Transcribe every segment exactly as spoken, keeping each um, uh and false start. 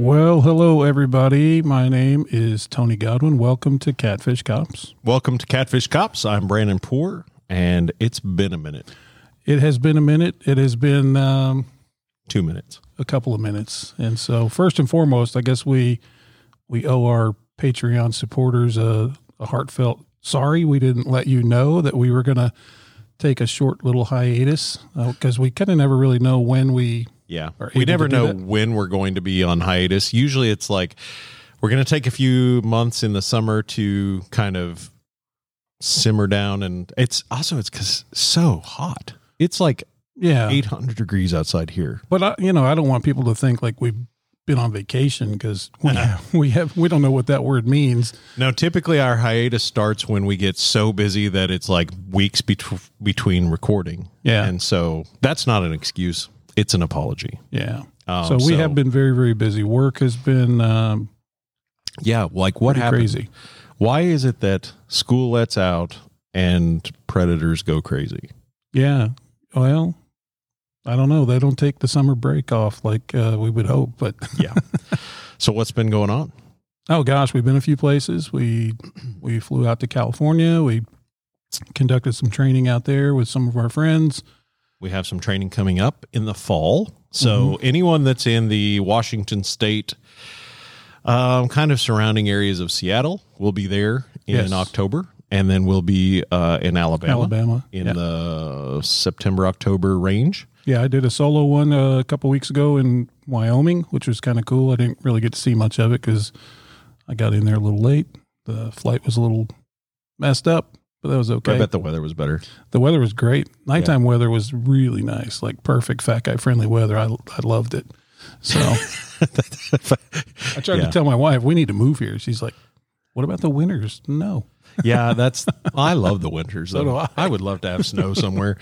Well, hello, everybody. My name is Tony Godwin. Welcome to Catfish Cops. Welcome to Catfish Cops. I'm Brandon Poor, and it's been a minute. It has been a minute. It has been um, two minutes, a couple of minutes. And so first and foremost, I guess we we owe our Patreon supporters a, a heartfelt sorry. We didn't let you know that we were going to take a short little hiatus because uh, we kind of never really know when we... Yeah, we never know when we're going to be on hiatus. Usually it's like we're going to take a few months in the summer to kind of simmer down. And it's also it's because it's so hot. It's like yeah, eight hundred degrees outside here. But, I, you know, I don't want people to think like we've been on vacation because we, we have we don't know what that word means. No, typically our hiatus starts when we get so busy that it's like weeks be- between recording. Yeah. And so that's not an excuse. It's an apology. Yeah. Um, so we so, have been very, very busy. Work has been. Um, yeah. Like what happened? Crazy. Why is it that school lets out and predators go crazy? Yeah. Well, I don't know. They don't take the summer break off like uh, we would hope, but yeah. So what's been going on? Oh gosh, we've been a few places. We, we flew out to California. We conducted some training out there with some of our friends. We have some training coming up in the fall. So mm-hmm. anyone that's in the Washington State, um, kind of surrounding areas of Seattle, will be there in yes. October. And then we'll be uh, in Alabama, Alabama. in yeah. the September, October range. Yeah, I did a solo one uh, a couple weeks ago in Wyoming, which was kind of cool. I didn't really get to see much of it because I got in there a little late. The flight was a little messed up. But that was okay. I bet the weather was better. The weather was great. Nighttime yeah. weather was really nice, like perfect fat guy friendly weather. I I loved it. So I tried yeah. to tell my wife we need to move here. She's like, "What about the winters?" No. Yeah, that's. I love the winters. Though. So do I. I would love to have snow somewhere.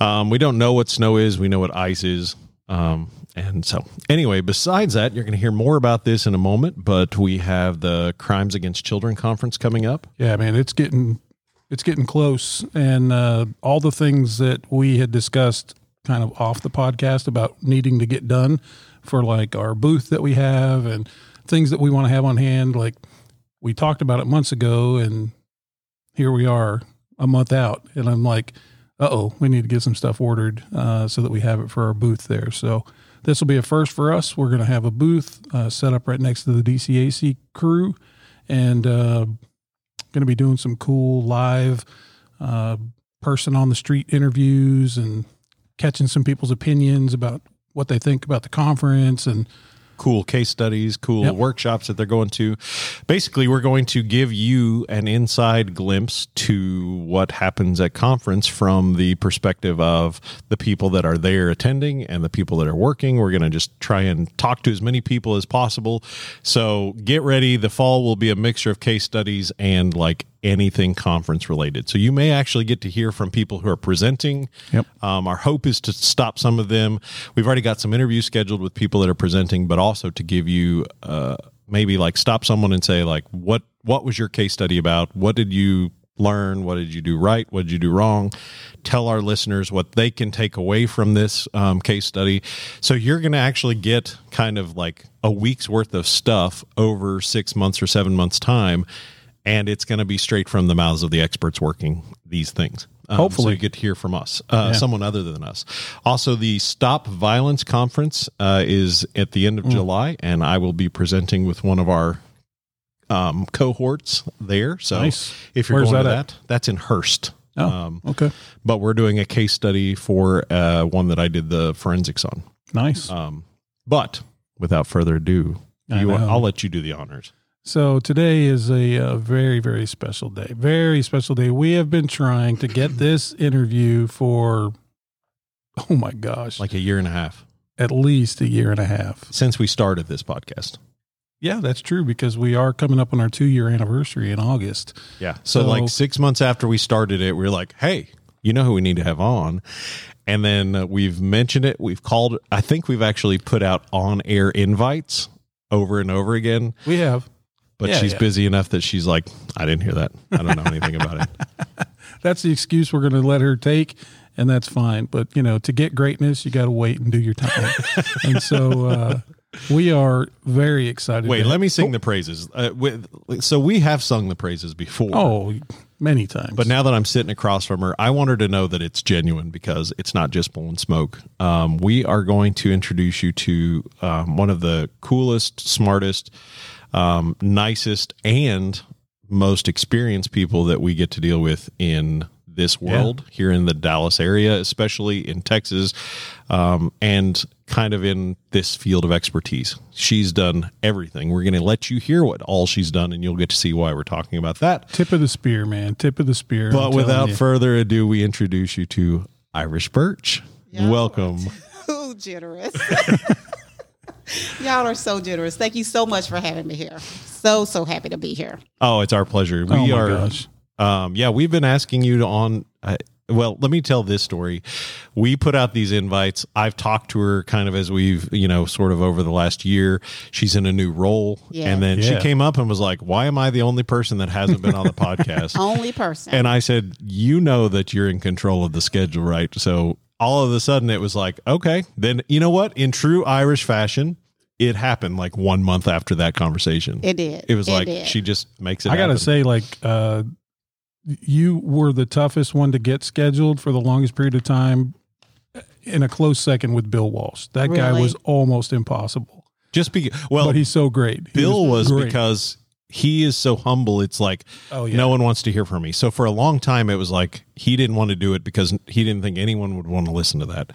um, we don't know what snow is. We know what ice is. Um, and so anyway, besides that, you're going to hear more about this in a moment. But we have the Crimes Against Children conference coming up. Yeah, man, it's getting. It's getting close, and uh, all the things that we had discussed kind of off the podcast about needing to get done for, like, our booth that we have and things that we want to have on hand, like, we talked about it months ago, and here we are a month out, and I'm like, uh-oh, we need to get some stuff ordered uh, so that we have it for our booth there. So this will be a first for us. We're going to have a booth uh, set up right next to the D C A C crew, and uh going to be doing some cool live uh, person on the street interviews and catching some people's opinions about what they think about the conference and cool case studies, cool yep. workshops that they're going to. Basically, we're going to give you an inside glimpse to what happens at conference from the perspective of the people that are there attending and the people that are working. We're going to just try and talk to as many people as possible. So get ready. The fall will be a mixture of case studies and like anything conference related. So you may actually get to hear from people who are presenting. Yep. Um, our hope is to stop some of them. We've already got some interviews scheduled with people that are presenting, but also to give you uh, maybe like stop someone and say like, what, what was your case study about? What did you learn? What did you do right? What did you do wrong? Tell our listeners what they can take away from this um, case study. So you're going to actually get kind of like a week's worth of stuff over six months or seven months time. And it's going to be straight from the mouths of the experts working these things. Um, Hopefully. So you get to hear from us, uh, yeah. someone other than us. Also, the Stop Violence Conference uh, is at the end of mm. July, and I will be presenting with one of our um, cohorts there. So nice. If you're Where's going that to that, at? That's in Hearst. Oh, um, okay. But we're doing a case study for uh, one that I did the forensics on. Nice. Um, but without further ado, you, I'll let you do the honors. So today is a, a very, very special day. Very special day. We have been trying to get this interview for, oh my gosh. Like a year and a half. At least a year and a half. Since we started this podcast. Yeah, that's true, because we are coming up on our two-year anniversary in August. Yeah, so, so like six months after we started it, we were like, hey, you know who we need to have on. And then uh, we've mentioned it. We've called. I think we've actually put out on-air invites over and over again. We have. But yeah, she's yeah. busy enough that she's like, I didn't hear that. I don't know anything about it. That's the excuse we're going to let her take, and that's fine. But, you know, to get greatness, you got to wait and do your time. And so uh, we are very excited. Wait, let me sing oh. the praises. Uh, with, so we have sung the praises before. Oh, many times. But now that I'm sitting across from her, I want her to know that it's genuine, because it's not just blowing smoke. Um, we are going to introduce you to um, one of the coolest, smartest, um, nicest and most experienced people that we get to deal with in this world yeah. here in the Dallas area, especially in Texas, um, and kind of in this field of expertise. She's done everything. We're going to let you hear what all she's done, and you'll get to see why we're talking about that. Tip of the spear, man. Tip of the spear. But I'm without further ado, we introduce you to Irish Birch. Y'all Welcome. Too generous. Y'all are so generous. Thank you so much for having me here. So, so happy to be here. Oh, it's our pleasure. We oh my are, gosh. Um, yeah, we've been asking you to on, uh, well, let me tell this story. We put out these invites. I've talked to her kind of as we've, you know, sort of over the last year. She's in a new role. Yes. And then yeah. she came up and was like, why am I the only person that hasn't been on the podcast? Only person. And I said, you know that you're in control of the schedule, right? So all of a sudden it was like, okay, then you know what? In true Irish fashion, it happened like one month after that conversation. It did. It was it like, did. She just makes it I happen. Gotta say, like, uh, you were the toughest one to get scheduled for the longest period of time, in a close second with Bill Walsh. That really? Guy was almost impossible. Just be, well, but he's so great. He Bill was, was great. Because he is so humble. It's like, oh, yeah. no one wants to hear from me. So for a long time, it was like, he didn't want to do it because he didn't think anyone would want to listen to that.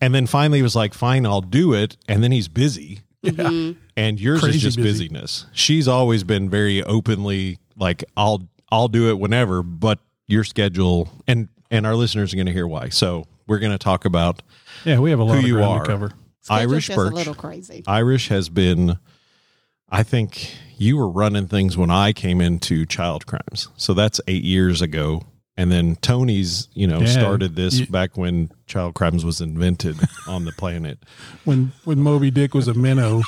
And then finally he was like, fine, I'll do it. And then he's busy. Yeah. And yours Crazy is just busy. Busyness. She's always been very openly like, I'll, I'll do it whenever, but your schedule, and, and our listeners are going to hear why. So we're going to talk about yeah, we have a lot who of you are. To cover. Irish Birch. A little crazy. Irish has been, I think you were running things when I came into child crimes. So that's eight years ago. And then Tony's, you know, Dad, started this you, back when child crimes was invented on the planet. When when Moby Dick was a minnow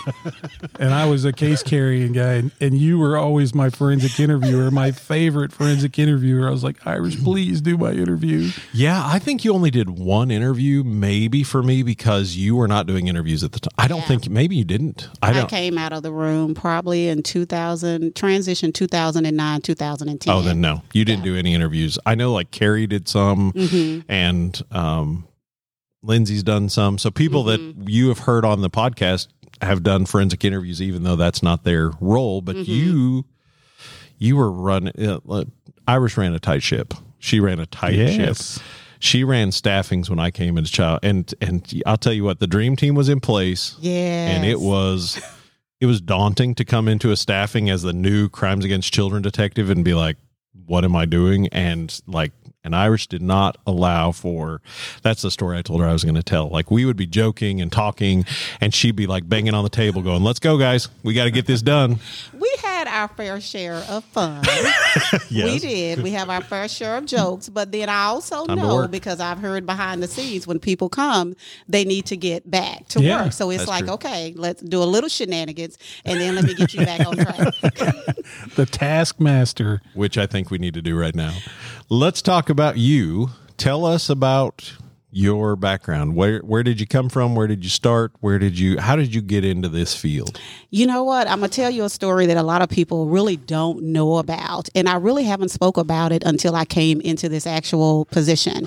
and I was a case carrying guy, and, and you were always my forensic interviewer, my favorite forensic interviewer. I was like, Irish, please do my interview. Yeah, I think you only did one interview maybe for me, because you were not doing interviews at the time. I don't yeah. think, maybe you didn't. I, don't. I came out of the room probably in two thousand, transition two thousand nine, two thousand ten. Oh, then no, you didn't yeah. do any interviews. I I know like Carrie did some mm-hmm. and um, Lindsay's done some. So people mm-hmm. that you have heard on the podcast have done forensic interviews, even though that's not their role. But mm-hmm. you, you were running, uh, Irish ran a tight ship. She ran a tight yes. ship. She ran staffings when I came into child. And, and I'll tell you what, the dream team was in place. Yeah. And it was, it was daunting to come into a staffing as the new Crimes Against Children detective and be like, what am I doing? And like, and Irish did not allow for, that's the story I told her I was going to tell. Like, we would be joking and talking, and she'd be like banging on the table going, let's go guys. We got to get this done. We had our fair share of fun. Yes. We did. We have our fair share of jokes, but then I also Time know because I've heard behind the scenes when people come, they need to get back to yeah, work. So it's like, true. Okay, let's do a little shenanigans and then let me get you back on track. The taskmaster, which I think we need to do right now. Let's talk about you. Tell us about your background. Where where did you come from? Where did you start? Where did you how did you get into this field? You know what? I'm going to tell you a story that a lot of people really don't know about, and I really haven't spoke about it until I came into this actual position.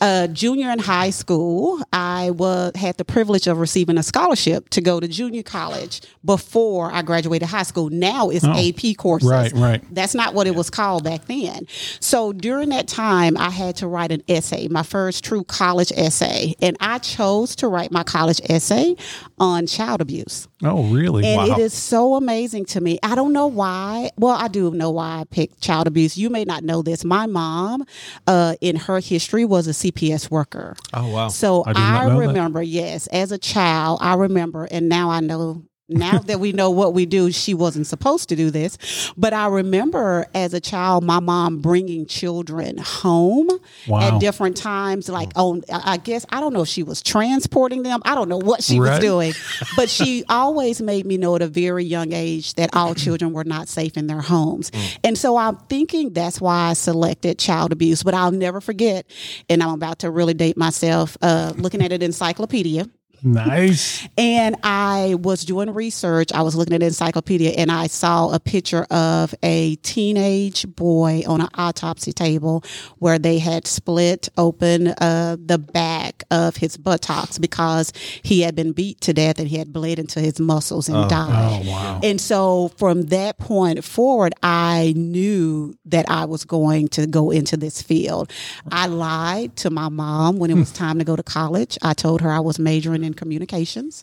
Uh, junior in high school, I was, had the privilege of receiving a scholarship to go to junior college before I graduated high school. Now it's oh, A P courses. Right, right. That's not what it was called back then. So during that time, I had to write an essay, my first true college essay. And I chose to write my college essay on child abuse. Oh, really? And wow. It is so amazing to me. I don't know why. Well, I do know why I picked child abuse. You may not know this. My mom, uh, in her history, was a C P S worker. Oh, wow. So I, I remember, that. yes, as a child, I remember, and now I know, now that we know what we do, she wasn't supposed to do this. But I remember as a child, my mom bringing children home wow. at different times. Like, on, I guess, I don't know if she was transporting them. I don't know what she right. was doing. But she always made me know at a very young age that all children were not safe in their homes. Mm. And so I'm thinking that's why I selected child abuse. But I'll never forget, and I'm about to really date myself, uh, looking at an encyclopedia. Nice. And I was doing research. I was looking at an encyclopedia and I saw a picture of a teenage boy on an autopsy table where they had split open uh, the back of his buttocks because he had been beat to death and he had bled into his muscles and oh, died. Oh, wow. And so from that point forward, I knew that I was going to go into this field. I lied to my mom when it was time to go to college. I told her I was majoring in communications,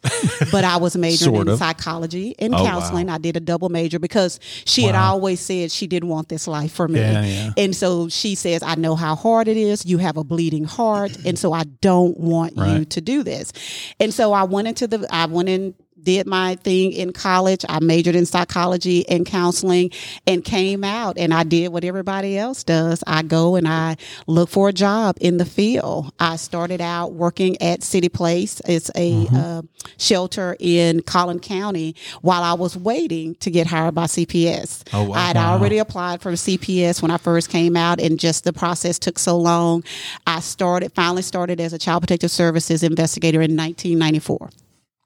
but I was majoring sort of. in psychology and oh, counseling. Wow. I did a double major because she wow. had always said she didn't want this life for me. Yeah, yeah. And so she says, I know how hard it is. You have a bleeding heart. And so I don't want right. you to do this. And so I went into the, I went in, did my thing in college. I majored in psychology and counseling and came out and I did what everybody else does. I go and I look for a job in the field. I started out working at City Place. It's a mm-hmm. uh, shelter in Collin County while I was waiting to get hired by C P S. Oh, wow. I had wow. already applied for C P S when I first came out and just the process took so long. I started, finally started as a Child Protective Services investigator in nineteen ninety-four.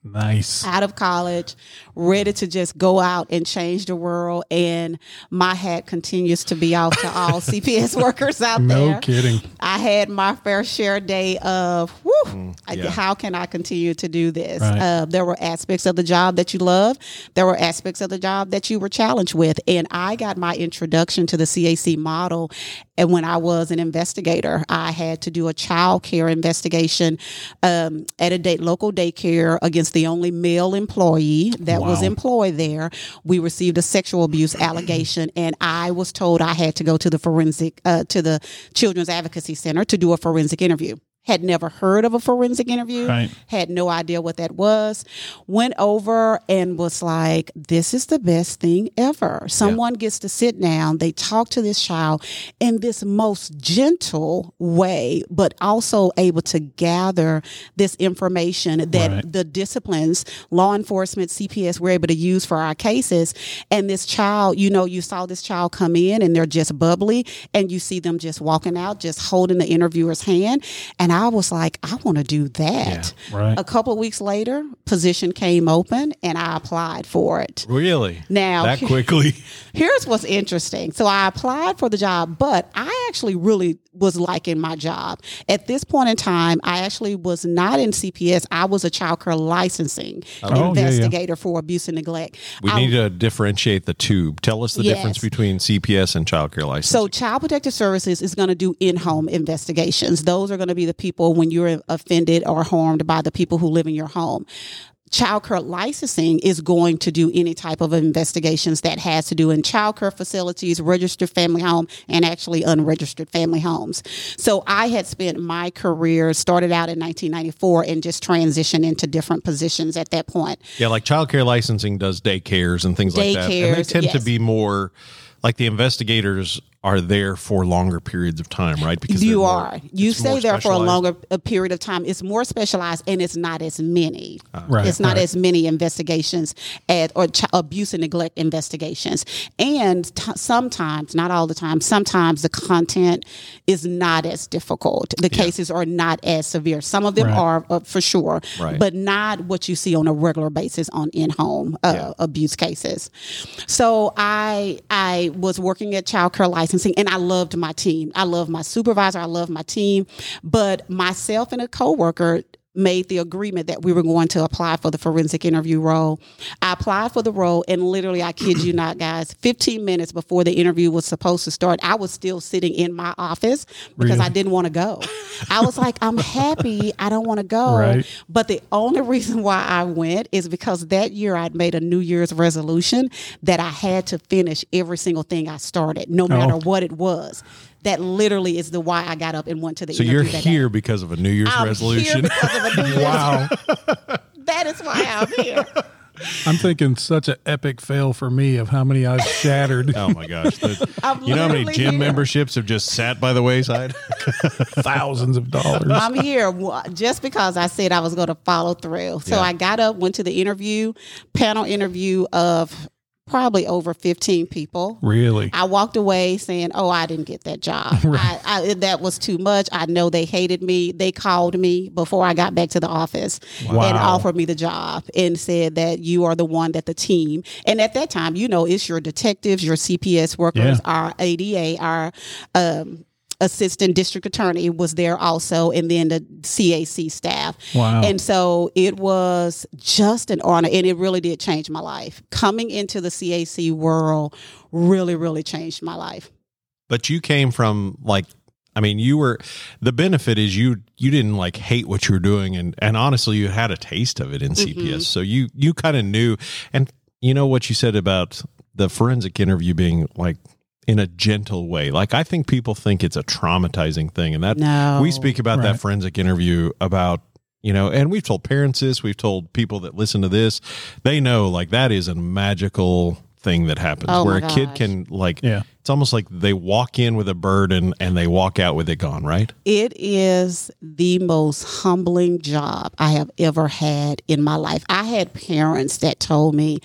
Nice. Out of college, ready to just go out and change the world. And my hat continues to be off to all C P S workers out no there. No kidding. I had my fair share day of, woo, mm, yeah. how can I continue to do this? Right. Uh, there were aspects of the job that you love. There were aspects of the job that you were challenged with. And I got my introduction to the C A C model. And when I was an investigator, I had to do a child care investigation um, at a day, local daycare against the only male employee that wow. was employed there. We received a sexual abuse allegation and I was told I had to go to the forensic, uh, to the Children's Advocacy Center to do a forensic interview. Had never heard of a forensic interview, right. had no idea what that was, went over and was like, this is the best thing ever. Someone yeah. gets to sit down, they talk to this child in this most gentle way, but also able to gather this information that right. the disciplines, law enforcement, C P S were able to use for our cases. And this child, you know, you saw this child come in and they're just bubbly and you see them just walking out, just holding the interviewer's hand. And I was like, I want to do that. Yeah, right. A couple of weeks later, position came open and I applied for it. Really? Now, that quickly? Here's what's interesting. So I applied for the job, but I actually really was liking my job. At this point in time, I actually was not in C P S. I was a child care licensing oh, investigator yeah, yeah. for abuse and neglect. We I, need to differentiate the two. Tell us the yes. difference between C P S and child care licensing. So Child Protective Services is going to do in-home investigations. Those are going to be the people when you're offended or harmed by the people who live in your home. Child care licensing is going to do any type of investigations that has to do in child care facilities, registered family home, and actually unregistered family homes. So I had spent my career, started out in nineteen ninety-four and just transitioned into different positions at that point. Yeah, like child care licensing does daycares and things daycares, like that. And they tend yes. to be more like the investigators are there for longer periods of time, right? Because you are. More, you stay there for a longer a period of time. It's more specialized and it's not as many. Uh, right, it's not right. as many investigations at, or ch- abuse and neglect investigations. And t- sometimes, not all the time, sometimes the content is not as difficult. The yeah. cases are not as severe. Some of them right. are uh, for sure, right. but not what you see on a regular basis on in-home uh, yeah. abuse cases. So I I was working at child care licensing, and I loved my team. I loved my supervisor. I loved my team. But myself and a coworker made the agreement that we were going to apply for the forensic interview role. I applied for the role, and literally, I kid you not, guys, fifteen minutes before the interview was supposed to start, I was still sitting in my office because really? I didn't want to go. I was like, I'm happy. I don't want to go. Right. But the only reason why I went is because that year I'd made a New Year's resolution that I had to finish every single thing I started, no matter oh. what it was. That literally is the why I got up and went to the so interview. So you're that here day. because of a New Year's I'm resolution. Here because of a New Year's wow. That is why I'm here. I'm thinking such an epic fail for me of how many I've shattered. Oh, my gosh. You know how many gym here. memberships have just sat by the wayside? Thousands of dollars. I'm here just because I said I was going to follow through. So yeah. I got up, went to the interview, panel interview of probably over fifteen people. Really? I walked away saying, oh, I didn't get that job. Right. I, I, that was too much. I know they hated me. They called me before I got back to the office wow. and offered me the job and said that you are the one that the team. And at that time, you know, it's your detectives, your C P S workers, yeah. our A D A, our um, assistant district attorney was there also, and then the C A C staff. Wow. And so it was just an honor, and it really did change my life. Coming into the C A C world really, really changed my life. But you came from, like, I mean, you were, the benefit is you you didn't like hate what you were doing, and, and honestly, you had a taste of it in C P S. Mm-hmm. So you, you kind of knew, and you know what you said about the forensic interview being like, in a gentle way. Like, I think people think it's a traumatizing thing. And that no. we speak about right. that forensic interview about, you know, and we've told parents this, we've told people that listen to this, they know like that is a magical thing that happens oh where a kid can like, yeah. it's almost like they walk in with a burden and they walk out with it gone, right? It is the most humbling job I have ever had in my life. I had parents that told me,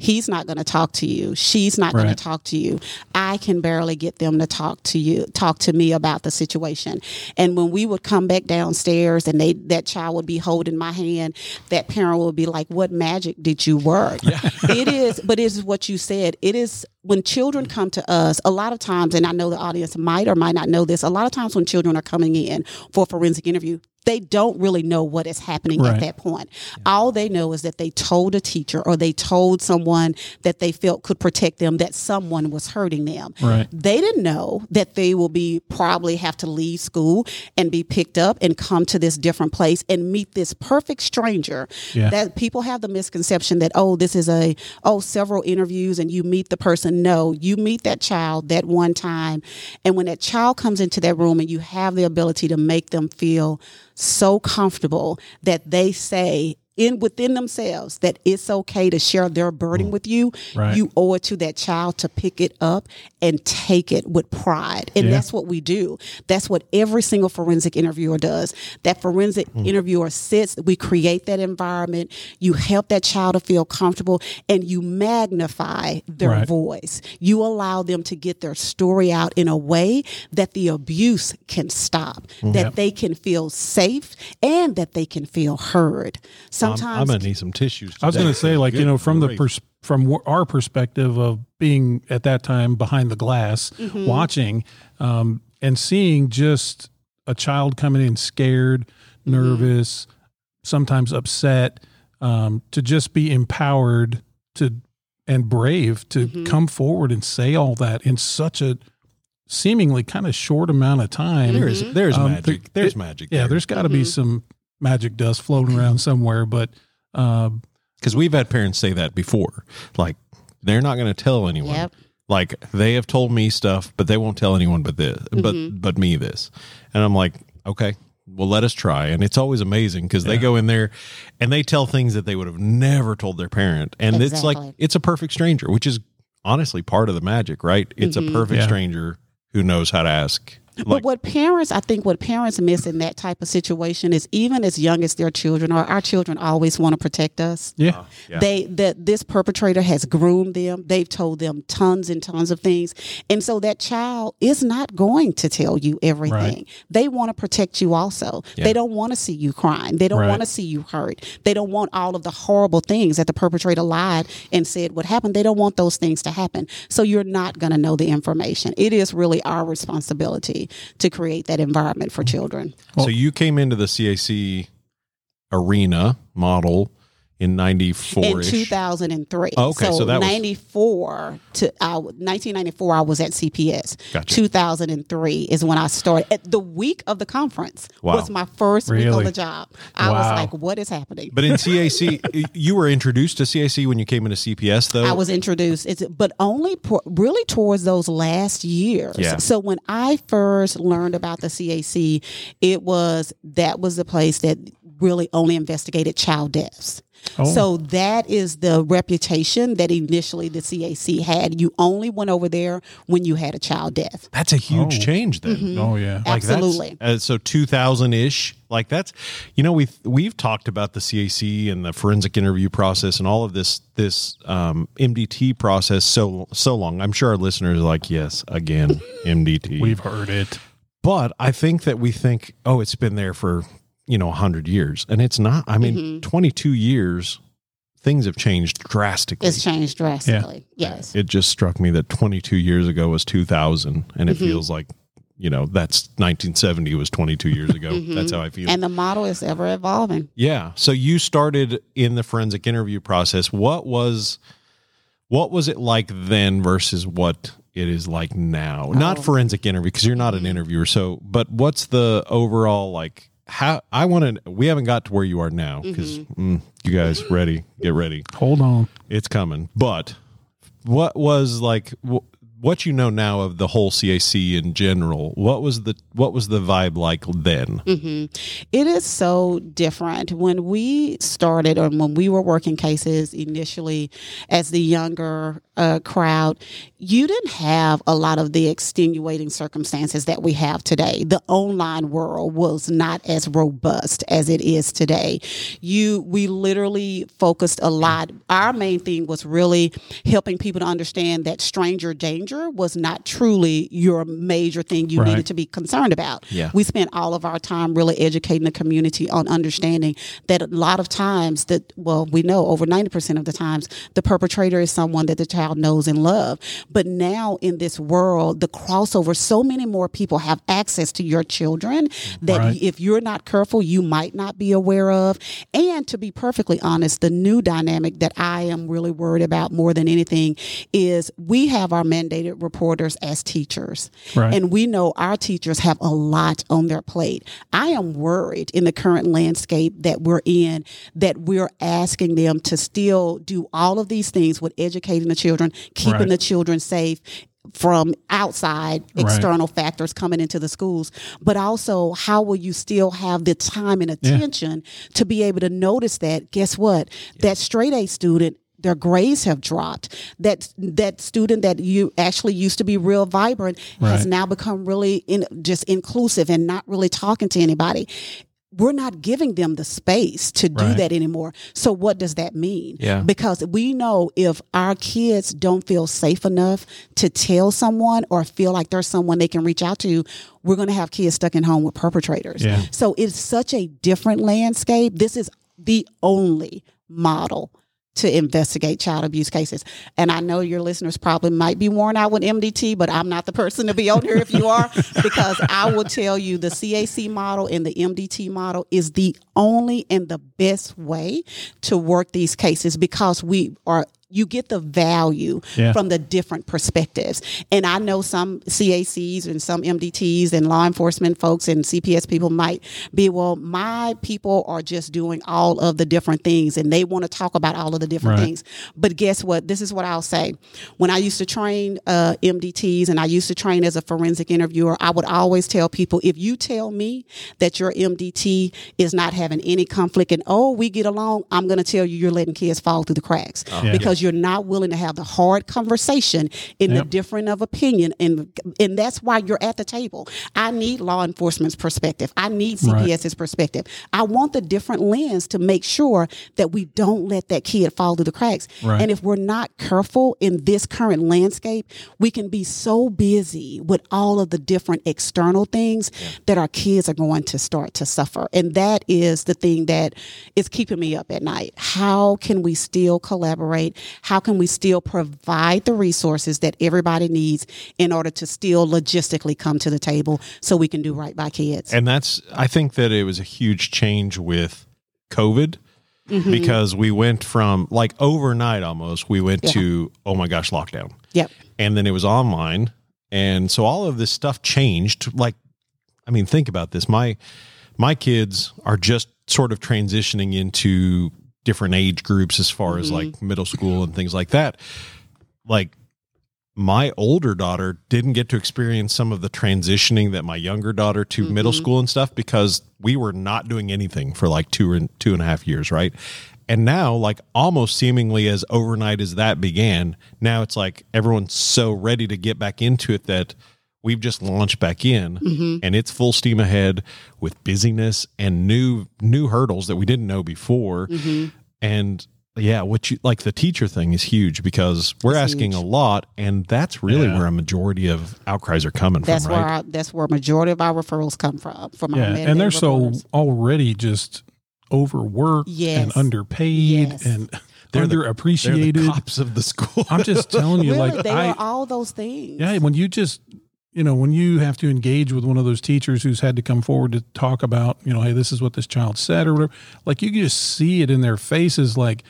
he's not going to talk to you. She's not right. going to talk to you. I can barely get them to talk to you, talk to me about the situation. And when we would come back downstairs and they, that child would be holding my hand, that parent would be like, what magic did you work? Yeah. It is, but it's what you said. It is when children come to us a lot of times, and I know the audience might or might not know this, a lot of times when children are coming in for a forensic interview, they don't really know what is happening right. at that point. Yeah. All they know is that they told a teacher or they told someone that they felt could protect them, that someone was hurting them. Right. They didn't know that they will be probably have to leave school and be picked up and come to this different place and meet this perfect stranger. Yeah. That people have the misconception that, oh, this is a, oh, several interviews and you meet the person. No, you meet that child that one time. And when that child comes into that room and you have the ability to make them feel so comfortable that they say in within themselves that it's okay to share their burden with you. Right. You owe it to that child to pick it up and take it with pride. And yeah. that's what we do. That's what every single forensic interviewer does. That forensic mm. interviewer sits, we create that environment, you help that child to feel comfortable, and you magnify their right. voice. You allow them to get their story out in a way that the abuse can stop, mm. that yep. they can feel safe and that they can feel heard. So Sometimes I'm going to need some tissues today. I was going to say, like, Good you know, from great. the pers- from our perspective of being at that time behind the glass, mm-hmm. watching um, and seeing just a child coming in scared, nervous, mm-hmm. sometimes upset, um, to just be empowered to and brave to mm-hmm. come forward and say all that in such a seemingly kind of short amount of time. There is, there's um, magic. Th- there's it, magic. There. Yeah, there's got to mm-hmm. be some magic dust floating around somewhere, but um because we've had parents say that before, like they're not going to tell anyone. Yep. Like they have told me stuff, but they won't tell anyone but this, mm-hmm. but but me this, and I'm like, okay, well, let us try. And it's always amazing because yeah. they go in there and they tell things that they would have never told their parent, and exactly. it's like it's a perfect stranger, which is honestly part of the magic, right? It's mm-hmm. a perfect yeah. stranger who knows how to ask Like, but what parents, I think what parents miss in that type of situation is even as young as their children are, our children always want to protect us. Yeah. Uh, yeah. They, that this perpetrator has groomed them. They've told them tons and tons of things. And so that child is not going to tell you everything. Right. They want to protect you also. Yeah. They don't want to see you crying. They don't right. want to see you hurt. They don't want all of the horrible things that the perpetrator lied and said would happen. They don't want those things to happen. So you're not going to know the information. It is really our responsibility to create that environment for children. Well, so you came into the C A C arena model in ninety-four in two thousand three. Oh, okay, so, so that ninety-four was... to uh, nineteen ninety-four I was at C P S. Gotcha. two thousand three is when I started. At the week of the conference wow. was my first really? week of the job. I wow. was like, what is happening? But in C A C, you were introduced to C A C when you came into C P S though? I was introduced, it's, but only por- really towards those last years. Yeah. So when I first learned about the C A C, it was, that was the place that really only investigated child deaths. Oh. So that is the reputation that initially the C A C had. You only went over there when you had a child death. That's a huge oh. change then. Mm-hmm. Oh, yeah. Like absolutely. Uh, so two thousand-ish, like that's, you know, we've, we've talked about the C A C and the forensic interview process and all of this, this um, M D T process so, so long. I'm sure our listeners are like, yes, again, M D T. We've heard it. But I think that we think, oh, it's been there for you know, one hundred years. And it's not, I mean, mm-hmm. twenty-two years, things have changed drastically. It's changed drastically, yeah. yes. It just struck me that twenty-two years ago was two thousand, and it mm-hmm. feels like, you know, that's nineteen seventy was twenty-two years ago. mm-hmm. That's how I feel. And the model is ever evolving. Yeah. So you started in the forensic interview process. What was, what was it like then versus what it is like now? Oh. Not forensic interview, because you're not an interviewer. So, but what's the overall, like, how I want to, we haven't got to where you are now because mm-hmm. mm, you guys ready, get ready. Hold on. It's coming. But what was like, wh- what you know now of the whole C A C in general, what was the, what was the vibe like then? Mm-hmm. It is so different. When we started or when we were working cases initially as the younger uh, crowd, you didn't have a lot of the extenuating circumstances that we have today. The online world was not as robust as it is today. You, we literally focused a lot. Our main thing was really helping people to understand that stranger danger was not truly your major thing you right. needed to be concerned about. Yeah. We spent all of our time really educating the community on understanding that a lot of times that, well, we know over ninety percent of the times the perpetrator is someone that the child knows and loves. But now in this world, the crossover, so many more people have access to your children that right. if you're not careful, you might not be aware of. And to be perfectly honest, the new dynamic that I am really worried about more than anything is we have our mandated reporters as teachers. Right. And we know our teachers have a lot on their plate. I am worried in the current landscape that we're in that we're asking them to still do all of these things with educating the children, keeping right. the children safe from outside external right. factors coming into the schools, but also how will you still have the time and attention yeah. to be able to notice that, guess what, yeah. that straight A student, their grades have dropped. That that student that you actually used to be real vibrant right. has now become really in, just inclusive and not really talking to anybody. We're not giving them the space to do right. that anymore. So what does that mean? Yeah. Because we know if our kids don't feel safe enough to tell someone or feel like there's someone they can reach out to, we're going to have kids stuck at home with perpetrators. Yeah. So it's such a different landscape. This is the only model to investigate child abuse cases. And I know your listeners probably might be worn out with M D T, but I'm not the person to be on here if you are, because I will tell you the C A C model and the M D T model is the only and the best way to work these cases because we are you get the value yeah. from the different perspectives. And I know some C A Cs and some M D Ts and law enforcement folks and C P S people might be, well, my people are just doing all of the different things and they want to talk about all of the different right. things. But guess what? This is what I'll say. When I used to train uh, M D Ts and I used to train as a forensic interviewer, I would always tell people, if you tell me that your M D T is not having any conflict and, oh, we get along, I'm going to tell you you're letting kids fall through the cracks. Oh. Yeah. Because because you're not willing to have the hard conversation in yep. the different of opinion. And, and that's why you're at the table. I need law enforcement's perspective. I need C P S's right. perspective. I want the different lens to make sure that we don't let that kid fall through the cracks. Right. And if we're not careful in this current landscape, we can be so busy with all of the different external things yeah. that our kids are going to start to suffer. And that is the thing that is keeping me up at night. How can we still collaborate? How can we still provide the resources that everybody needs in order to still logistically come to the table so we can do right by kids? And that's, I think that it was a huge change with COVID mm-hmm. because we went from like overnight almost, we went yeah. to, oh my gosh, lockdown. Yep. And then it was online. And so all of this stuff changed. Like, I mean, think about this. My, my kids are just sort of transitioning into different age groups as far mm-hmm. as like middle school and things like that. Like my older daughter didn't get to experience some of the transitioning that my younger daughter to mm-hmm. middle school and stuff, because we were not doing anything for like two and two and a half years. Right. And now, like almost seemingly as overnight as that began, now it's like everyone's so ready to get back into it that we've just launched back in mm-hmm. and it's full steam ahead with busyness and new, new hurdles that we didn't know before. Mm-hmm. And yeah, what you like the teacher thing is huge, because we're it's asking huge. a lot, and that's really yeah. where a majority of outcries are coming that's from. Where right? our, that's where a majority of our referrals come from. from yeah. our and they're referrals. so already just overworked yes. and underpaid yes. and they're underappreciated. The, they're the cops of the school. I'm just telling you, really, like they I, are all those things. Yeah. When you just, you know, when you have to engage with one of those teachers who's had to come forward to talk about, you know, hey, this is what this child said or whatever, like you can just see it in their faces, like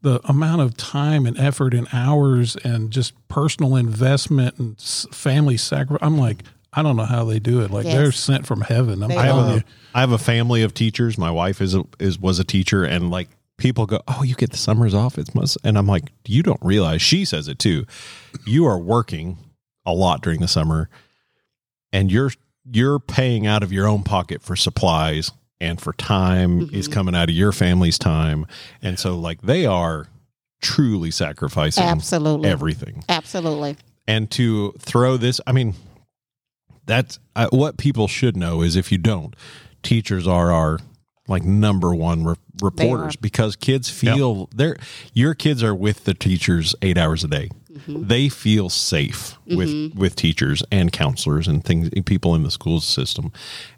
the amount of time and effort and hours and just personal investment and family sacrifice. I'm like, I don't know how they do it. Like yes. they're sent from heaven. I'm I, have a, I have a family of teachers. My wife is, a, is, was a teacher, and like people go, oh, you get the summers off. It's must. And I'm like, you don't realize, she says it too. You are working a lot during the summer, and you're, you're paying out of your own pocket for supplies and for time mm-hmm. is coming out of your family's time. And so like they are truly sacrificing Absolutely. everything. Absolutely. And to throw this, I mean, that's uh, what people should know is if you don't, teachers are our like number one re- reporters because kids feel yep. they're, your kids are with the teachers eight hours a day. Mm-hmm. They feel safe mm-hmm. with, with teachers and counselors and things, people in the school system.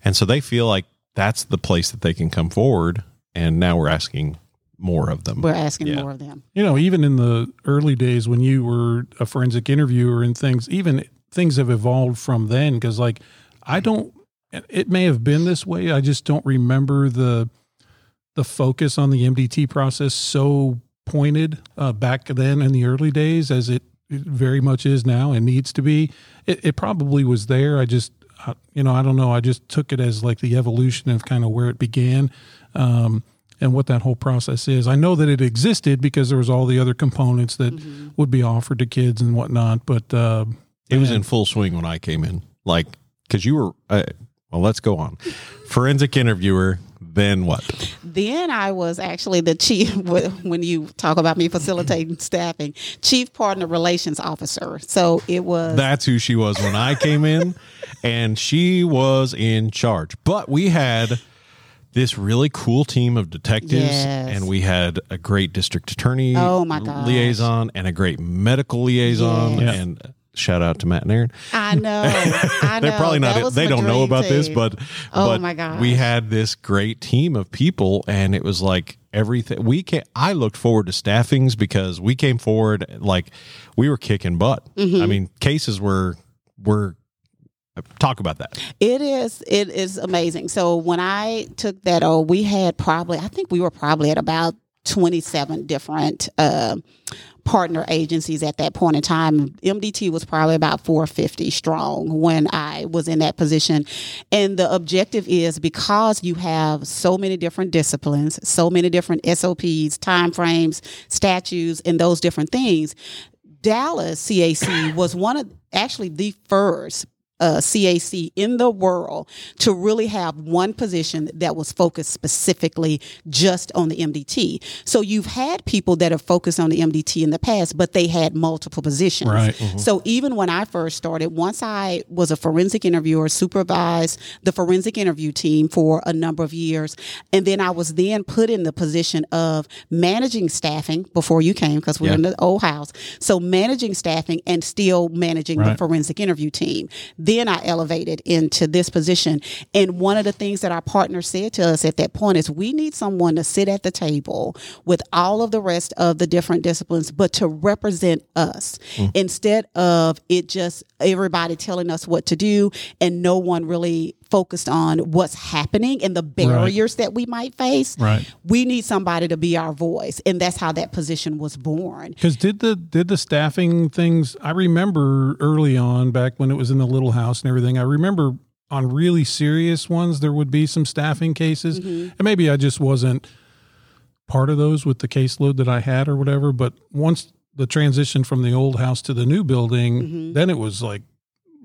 And so they feel like that's the place that they can come forward. And now we're asking more of them. We're asking yeah. more of them. You know, even in the early days when you were a forensic interviewer and things, even things have evolved from then. Because like, I don't, it may have been this way. I just don't remember the, the focus on the M D T process so pointed uh, back then in the early days as it very much is now and needs to be. It, it probably was there. I just, I, you know, I don't know. I just took it as like the evolution of kind of where it began um, and what that whole process is. I know that it existed because there was all the other components that mm-hmm. would be offered to kids and whatnot, but, uh, it was in full swing when I came in, like, because you were, uh, well, let's go on. Forensic interviewer, then what? Then I was actually the chief, when you talk about me facilitating staffing, chief partner relations officer. So it was. That's who she was when I came in, and she was in charge. But we had this really cool team of detectives, yes. and we had a great district attorney oh my gosh. liaison and a great medical liaison. Yes. And shout out to Matt and Aaron. I know. I know. They're probably not, they don't know about team. this, but, oh but my God. we had this great team of people, and it was like everything we can, I looked forward to staffings because we came forward, like we were kicking butt. Mm-hmm. I mean, cases were, were, talk about that. It is, it is amazing. So when I took that, oh, we had probably, I think we were probably at about twenty-seven different, uh, partner agencies at that point in time. M D T was probably about four hundred fifty strong when I was in that position. And the objective is, because you have so many different disciplines, so many different S O Ps, timeframes, statutes, and those different things, Dallas C A C was one of actually the first uh, C A C in the world to really have one position that was focused specifically just on the M D T. So you've had people that have focused on the M D T in the past, but they had multiple positions. Right. Mm-hmm. So even when I first started, once I was a forensic interviewer, supervised the forensic interview team for a number of years, and then I was then put in the position of managing staffing before you came, because we yeah. were in the old house. So managing staffing and still managing right. the forensic interview team. Then I elevated into this position. And one of the things that our partner said to us at that point is we need someone to sit at the table with all of the rest of the different disciplines, but to represent us mm. instead of it just everybody telling us what to do and no one really focused on what's happening and the barriers right. that we might face. Right. We need somebody to be our voice. And that's how that position was born. Because did the did the staffing things, I remember early on back when it was in the little house and everything, I remember on really serious ones, there would be some staffing cases. Mm-hmm. And maybe I just wasn't part of those with the caseload that I had or whatever. But once the transition from the old house to the new building, mm-hmm. then it was like,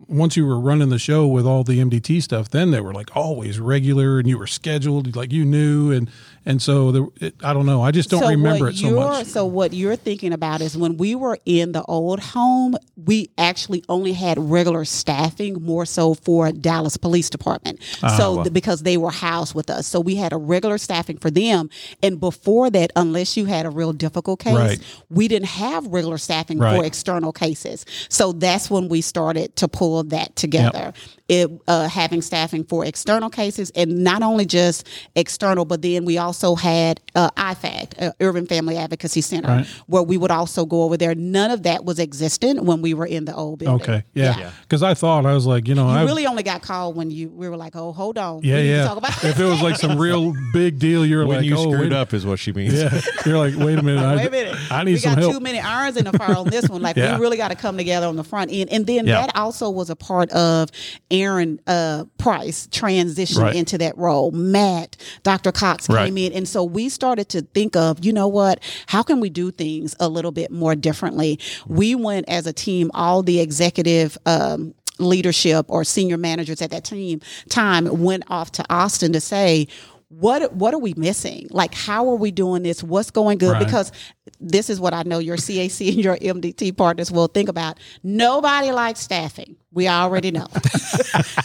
once you were running the show with all the M D T stuff, then they were like always regular and you were scheduled, like you knew. And, and so there, it, I don't know. I just don't so remember it so much. So what you're thinking about is when we were in the old home, we actually only had regular staffing more so for Dallas Police Department. Uh, so well. the, because they were housed with us. So we had a regular staffing for them. And before that, unless you had a real difficult case, right. we didn't have regular staffing right. for external cases. So that's when we started to pull of that together, yep. it, uh, having staffing for external cases, and not only just external, but then we also had uh, I FACT, uh, Urban Family Advocacy Center, right. where we would also go over there. None of that was existent when we were in the old building. Okay, yeah, because yeah. I thought I was like, you know, you I really only got called when you we were like, oh, hold on, yeah, we yeah. Talk about if it was like some real big deal, you're when like, you oh, screwed wait. Up, is what she means. Yeah, you're like, wait a minute, like, I, wait a minute, I need we some got help. Too many irons in the fire on this one. Like yeah. we really got to come together on the front end, and then yeah. that also was a part of Aaron uh, Price transition right. into that role. Matt, Doctor Cox came right. in. And so we started to think of, you know what, how can we do things a little bit more differently? We went as a team, all the executive um, leadership or senior managers at that team time went off to Austin to say, What what are we missing? Like, how are we doing this? What's going good? Right. Because this is what I know your C A C and your M D T partners will think about. Nobody likes staffing. We already know.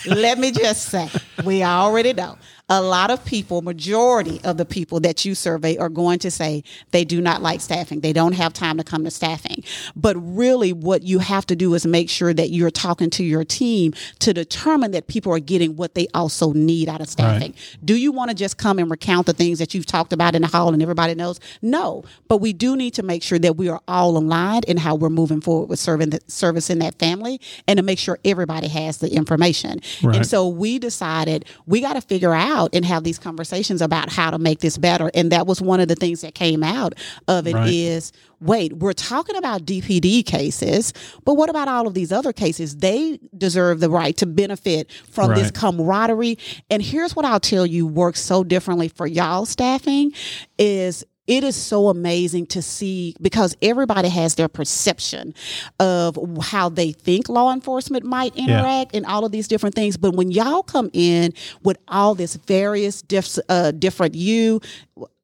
Let me just say, we already know. A lot of people, majority of the people that you survey are going to say they do not like staffing. They don't have time to come to staffing. But really what you have to do is make sure that you're talking to your team to determine that people are getting what they also need out of staffing. Right. Do you want to just come and recount the things that you've talked about in the hall and everybody knows? No. But we do need to make sure that we are all aligned in how we're moving forward with serving the, servicing that family and to make sure everybody has the information. Right. And so we decided we got to figure out and have these conversations about how to make this better. And that was one of the things that came out of it right. is, wait, we're talking about D P D cases, but what about all of these other cases? They deserve the right to benefit from right. this camaraderie. And here's what I'll tell you works so differently for y'all staffing is it is so amazing to see because everybody has their perception of how they think law enforcement might interact yeah. and all of these different things. But when y'all come in with all this various diff- uh, different you...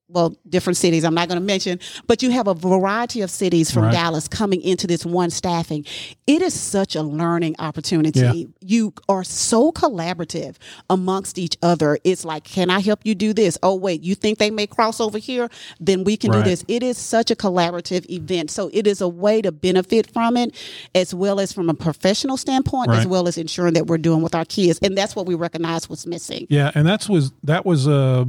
well, different cities I'm not going to mention, but you have a variety of cities from right. Dallas coming into this one staffing. It is such a learning opportunity. Yeah. You are so collaborative amongst each other. It's like, can I help you do this? Oh, wait, you think they may cross over here? Then we can right. do this. It is such a collaborative event. So it is a way to benefit from it as well as from a professional standpoint, right. as well as ensuring that we're doing with our kids. And that's what we recognize was missing. Yeah. And that's was, that was a, uh...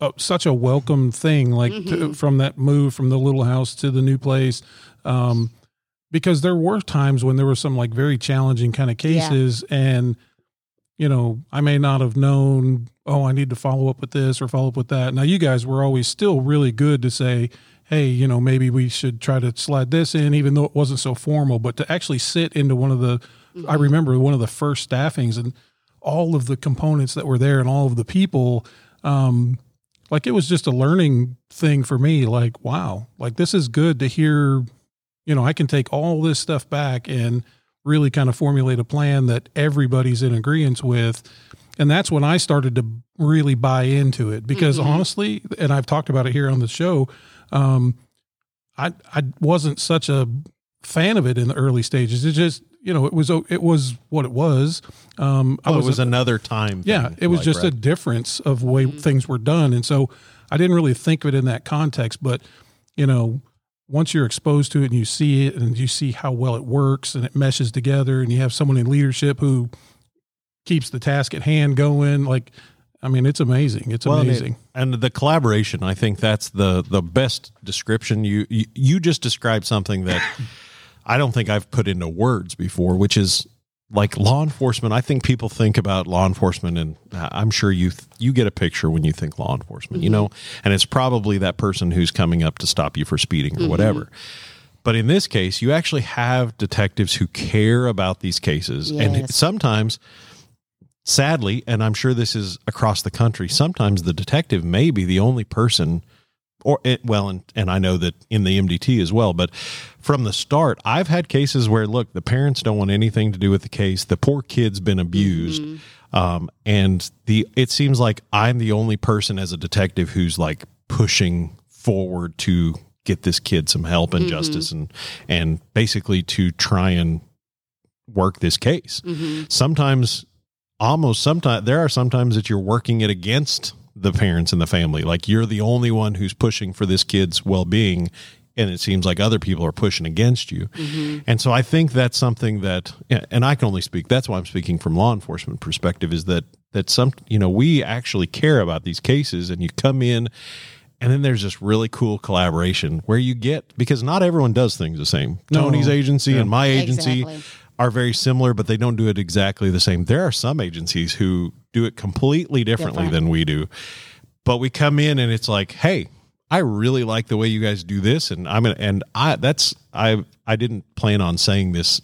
Oh, such a welcome thing, like mm-hmm. to, from that move from the little house to the new place. Um, because there were times when there were some like very challenging kind of cases yeah. and, you know, I may not have known, oh, I need to follow up with this or follow up with that. Now you guys were always still really good to say, hey, you know, maybe we should try to slide this in, even though it wasn't so formal, but to actually sit into one of the, mm-hmm. I remember one of the first staffings and all of the components that were there and all of the people, um, like it was just a learning thing for me. Like, wow, like this is good to hear, you know, I can take all this stuff back and really kind of formulate a plan that everybody's in agreement with. And that's when I started to really buy into it, because mm-hmm. honestly, and I've talked about it here on the show, um, I I wasn't such a fan of it in the early stages. It just, you know, it was it was what it was. Um, well, I was it was a, another time. Yeah, thing, it was like, just right? a difference of way mm-hmm. things were done. And so I didn't really think of it in that context. But, you know, once you're exposed to it and you see it and you see how well it works and it meshes together and you have someone in leadership who keeps the task at hand going, like, I mean, it's amazing. It's well, amazing. And, it, and the collaboration, I think that's the, the best description. You, you, you just described something that I don't think I've put into words before, which is like law enforcement. I think people think about law enforcement, and I'm sure you, th- you get a picture when you think law enforcement, mm-hmm. you know, and it's probably that person who's coming up to stop you for speeding or mm-hmm. whatever. But in this case, you actually have detectives who care about these cases. Yes. And sometimes, sadly, and I'm sure this is across the country, sometimes the detective may be the only person, or well, and, and I know that in the M D T as well, but from the start, I've had cases where, look, the parents don't want anything to do with the case. The poor kid's been abused. Mm-hmm. Um, and the it seems like I'm the only person as a detective who's like pushing forward to get this kid some help and mm-hmm. justice and and basically to try and work this case. Mm-hmm. Sometimes... Almost sometimes there are sometimes that you're working it against the parents and the family. Like you're the only one who's pushing for this kid's well-being, and it seems like other people are pushing against you. Mm-hmm. And so I think that's something that, and I can only speak, that's why I'm speaking from law enforcement perspective, is that, that some, you know, we actually care about these cases, and you come in and then there's this really cool collaboration where you get, because not everyone does things the same. No. Tony's agency yeah. and my agency. Exactly. Are very similar, but they don't do it exactly the same. There are some agencies who do it completely differently Different. than we do, but we come in and it's like, hey, I really like the way you guys do this. And I'm going to, and I, that's, I, I didn't plan on saying this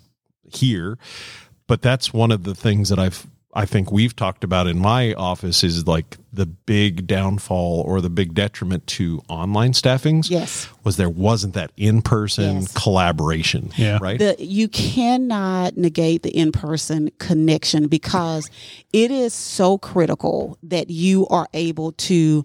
here, but that's one of the things that I've, I think we've talked about in my office is like the big downfall or the big detriment to online staffings. Yes. Was there wasn't that in-person yes. collaboration, yeah. right? The, you cannot negate the in-person connection, because it is so critical that you are able to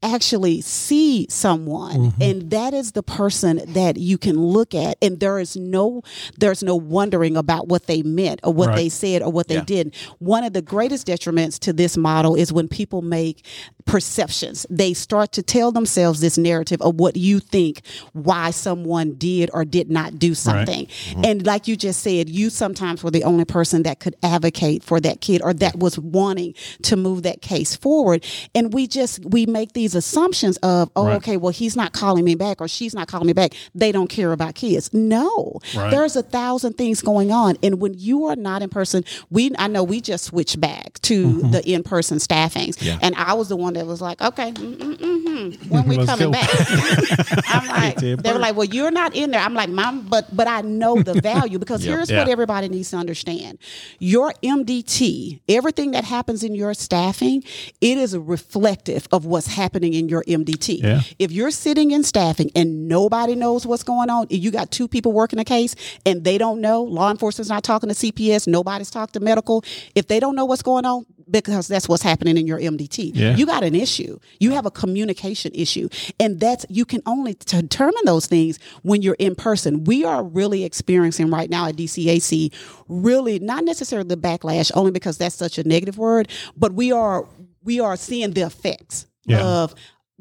actually see someone mm-hmm. and that is the person that you can look at, and there is no there's no wondering about what they meant or what right. they said or what yeah. they did. One of the greatest detriments to this model is when people make perceptions. They start to tell themselves this narrative of what you think why someone did or did not do something. Right. Mm-hmm. And like you just said, you sometimes were the only person that could advocate for that kid or that was wanting to move that case forward. And we just we make these assumptions of, oh, right. okay, well, he's not calling me back or she's not calling me back. They don't care about kids. No, right. there's a thousand things going on. And when you are not in person, we I know we just switched back to mm-hmm. the in-person staffings. Yeah. And I was the one that was like, okay, mm-hmm, when we Let's coming go. back. I'm like, they were like, well, you're not in there. I'm like, Mom, but, but I know the value, because yep. here's yeah. what everybody needs to understand. Your M D T, everything that happens in your staffing, it is reflective of what's happening happening in your M D T. Yeah. If you're sitting in staffing and nobody knows what's going on, you got two people working a case and they don't know, law enforcement's not talking to C P S, nobody's talked to medical. If they don't know what's going on, because that's what's happening in your M D T. Yeah. You got an issue. You have a communication issue. And that's, you can only determine those things when you're in person. We are really experiencing right now at D C A C, really not necessarily the backlash, only because that's such a negative word, but we are, we are seeing the effects. Yeah. Of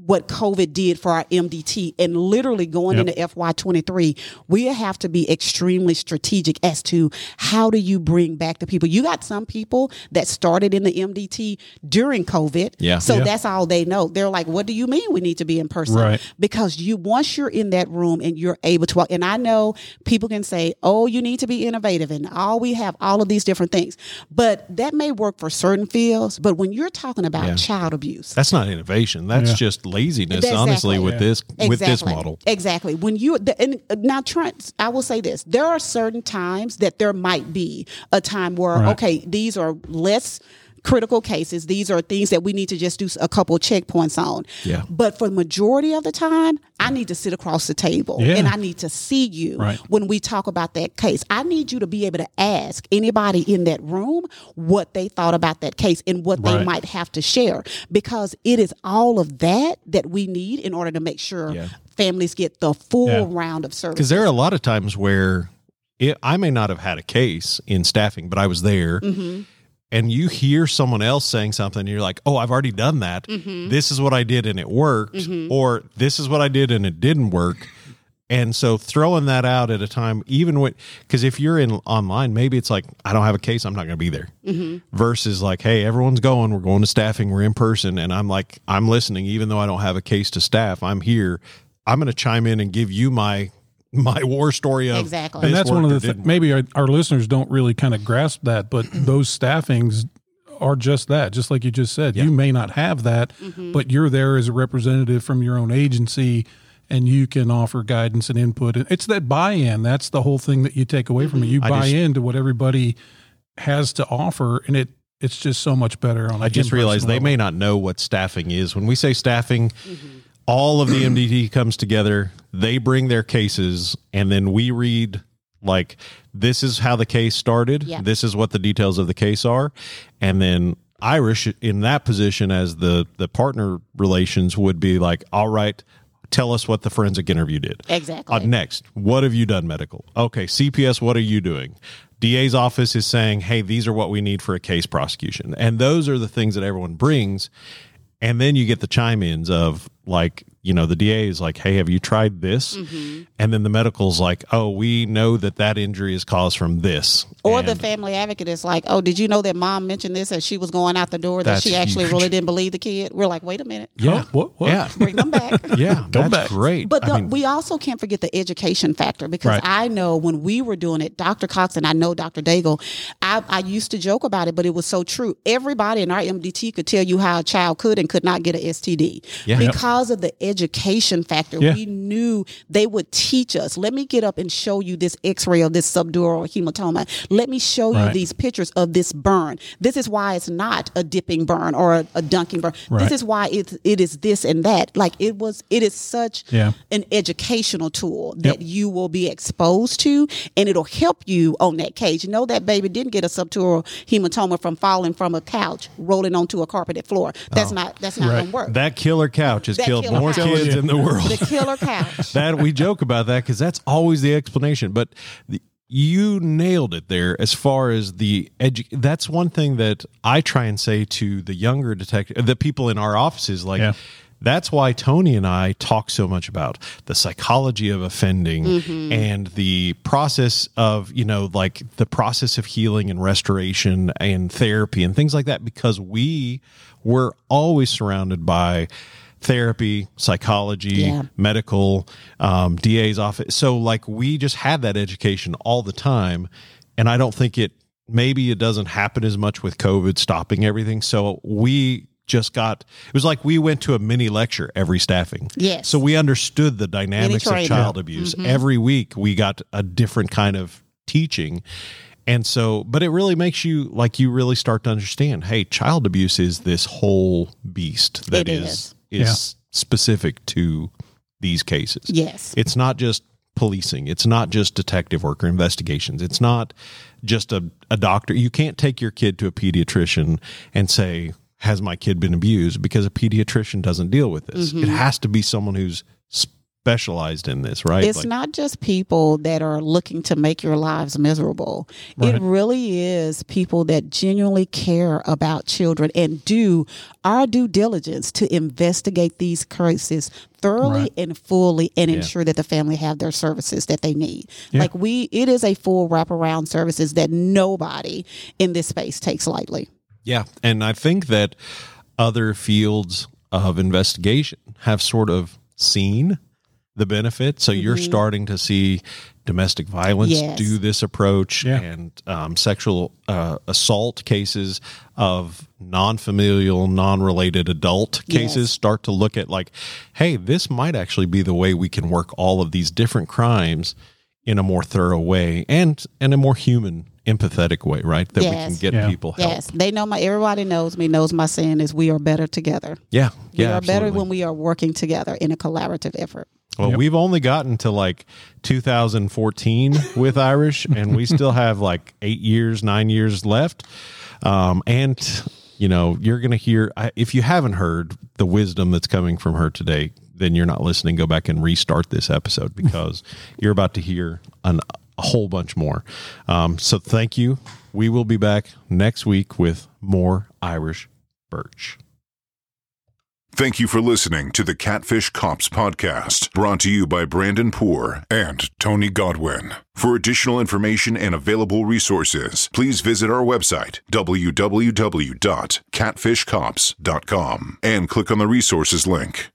what COVID did for our M D T, and literally going yep. into F Y twenty-three, we have to be extremely strategic as to how do you bring back the people. You got some people that started in the M D T during COVID. Yeah. So yeah. that's all they know. They're like, what do you mean we need to be in person? Right. Because you, once you're in that room and you're able to walk, and I know people can say, oh, you need to be innovative and all we have all of these different things, but that may work for certain fields. But when you're talking about yeah. child abuse, that's not innovation. That's yeah. just laziness, exactly. honestly, with yeah. this exactly. with this model. Exactly. When you the, and now, Trent, I will say this: there are certain times that there might be a time where right. okay, these are less critical cases. These are things that we need to just do a couple checkpoints on. Yeah. But for the majority of the time, I need to sit across the table yeah. and I need to see you right. when we talk about that case. I need you to be able to ask anybody in that room what they thought about that case and what right. they might have to share, because it is all of that that we need in order to make sure yeah. families get the full yeah. round of services. Because there are a lot of times where it, I may not have had a case in staffing, but I was there. Mm-hmm. And you hear someone else saying something, and you're like, oh, I've already done that. Mm-hmm. This is what I did, and it worked. Mm-hmm. Or this is what I did, and it didn't work. And so throwing that out at a time, even when, because if you're in online, maybe it's like, I don't have a case, I'm not going to be there. Mm-hmm. Versus like, hey, everyone's going, we're going to staffing, we're in person. And I'm like, I'm listening, even though I don't have a case to staff, I'm here. I'm going to chime in and give you my my war story of exactly. And that's one of the things maybe our, our listeners don't really kind of grasp that, but those staffings are just that, just like you just said, yeah. you may not have that, mm-hmm. but you're there as a representative from your own agency and you can offer guidance and input. It's that buy-in. That's the whole thing that you take away from mm-hmm. it. You I buy just, into what everybody has to offer, and it, it's just so much better. On I just realized they may not know what staffing is. When we say staffing, mm-hmm. all of the M D T comes together, they bring their cases, and then we read, like, this is how the case started, yeah. this is what the details of the case are, and then Irish, in that position as the, the partner relations, would be like, all right, tell us what the forensic interview did. Exactly. Uh, next, what have you done medical? Okay, C P S, what are you doing? D A's office is saying, hey, these are what we need for a case prosecution. And those are the things that everyone brings. And then you get the chime-ins of, like, you know, the D A is like, hey, have you tried this? Mm-hmm. And then the medical's like, oh, we know that that injury is caused from this. Or and the family advocate is like, oh, did you know that mom mentioned this as she was going out the door, that she actually huge. really didn't believe the kid? We're like, wait a minute. Yeah. Huh? What, what? Yeah. Bring them back. yeah. Go back. Great. But the, I mean, we also can't forget the education factor, because right. I know when we were doing it, Doctor Cox and I know Doctor Daigle, I, I used to joke about it, but it was so true. Everybody in our M D T could tell you how a child could and could not get an S T D. Yeah. Because of the education factor, yeah. we knew they would teach us. Let me get up and show you this x-ray of this subdural hematoma. Let me show right. you these pictures of this burn. This is why it's not a dipping burn or a, a dunking burn. Right. This is why it, it is this and that. Like it was, it is such yeah. an educational tool that yep. you will be exposed to, and it'll help you on that case. You know, that baby didn't get a subdural hematoma from falling from a couch, rolling onto a carpeted floor. That's oh. not, that's not right. going to work. That killer couch has that killed more couch. kids in the world. The killer couch. that we joke about that because that's always the explanation. But the, you nailed it there as far as the edu- that's one thing that I try and say to the younger detective, the people in our offices, like yeah. that's why Tony and I talk so much about the psychology of offending mm-hmm. and the process of, you know, like the process of healing and restoration and therapy and things like that, because we were always surrounded by therapy, psychology, yeah. medical, um, D A's office. So like we just had that education all the time. And I don't think it, maybe it doesn't happen as much with COVID stopping everything. So we just got, it was like we went to a mini lecture every staffing. Yes. So we understood the dynamics of child abuse. Mm-hmm. Every week we got a different kind of teaching. And so, but it really makes you, like, you really start to understand, hey, child abuse is this whole beast that it is. is. is yeah. specific to these cases. Yes. It's not just policing. It's not just detective work or investigations. It's not just a, a doctor. You can't take your kid to a pediatrician and say, has my kid been abused? Because a pediatrician doesn't deal with this. Mm-hmm. It has to be someone who's specialized in this, right? It's like, not just people that are looking to make your lives miserable. Right. It really is people that genuinely care about children and do our due diligence to investigate these cases thoroughly right. and fully, and yeah. ensure that the family have their services that they need. Yeah. Like we, it is a full wraparound services that nobody in this space takes lightly. Yeah. And I think that other fields of investigation have sort of seen the benefit. So mm-hmm. you're starting to see domestic violence yes. do this approach yeah. and um, sexual uh, assault cases of non-familial, non-related adult cases yes. start to look at like, hey, this might actually be the way we can work all of these different crimes in a more thorough way and in a more human empathetic way, right? That yes. we can get yeah. people help. Yes, they know my, everybody knows me, knows my saying is we are better together. Yeah, yeah, We are absolutely. better when we are working together in a collaborative effort. Well, yep. we've only gotten to like two thousand fourteen with Irish, and we still have like eight years, nine years left. Um, and, you know, you're going to hear, if you haven't heard the wisdom that's coming from her today, then you're not listening. Go back and restart this episode because you're about to hear an, a whole bunch more. Um, so thank you. We will be back next week with more Irish Birch. Thank you for listening to the Catfish Cops podcast, brought to you by Brandon Poor and Tony Godwin. For additional information and available resources, please visit our website, w w w dot catfish cops dot com, and click on the resources link.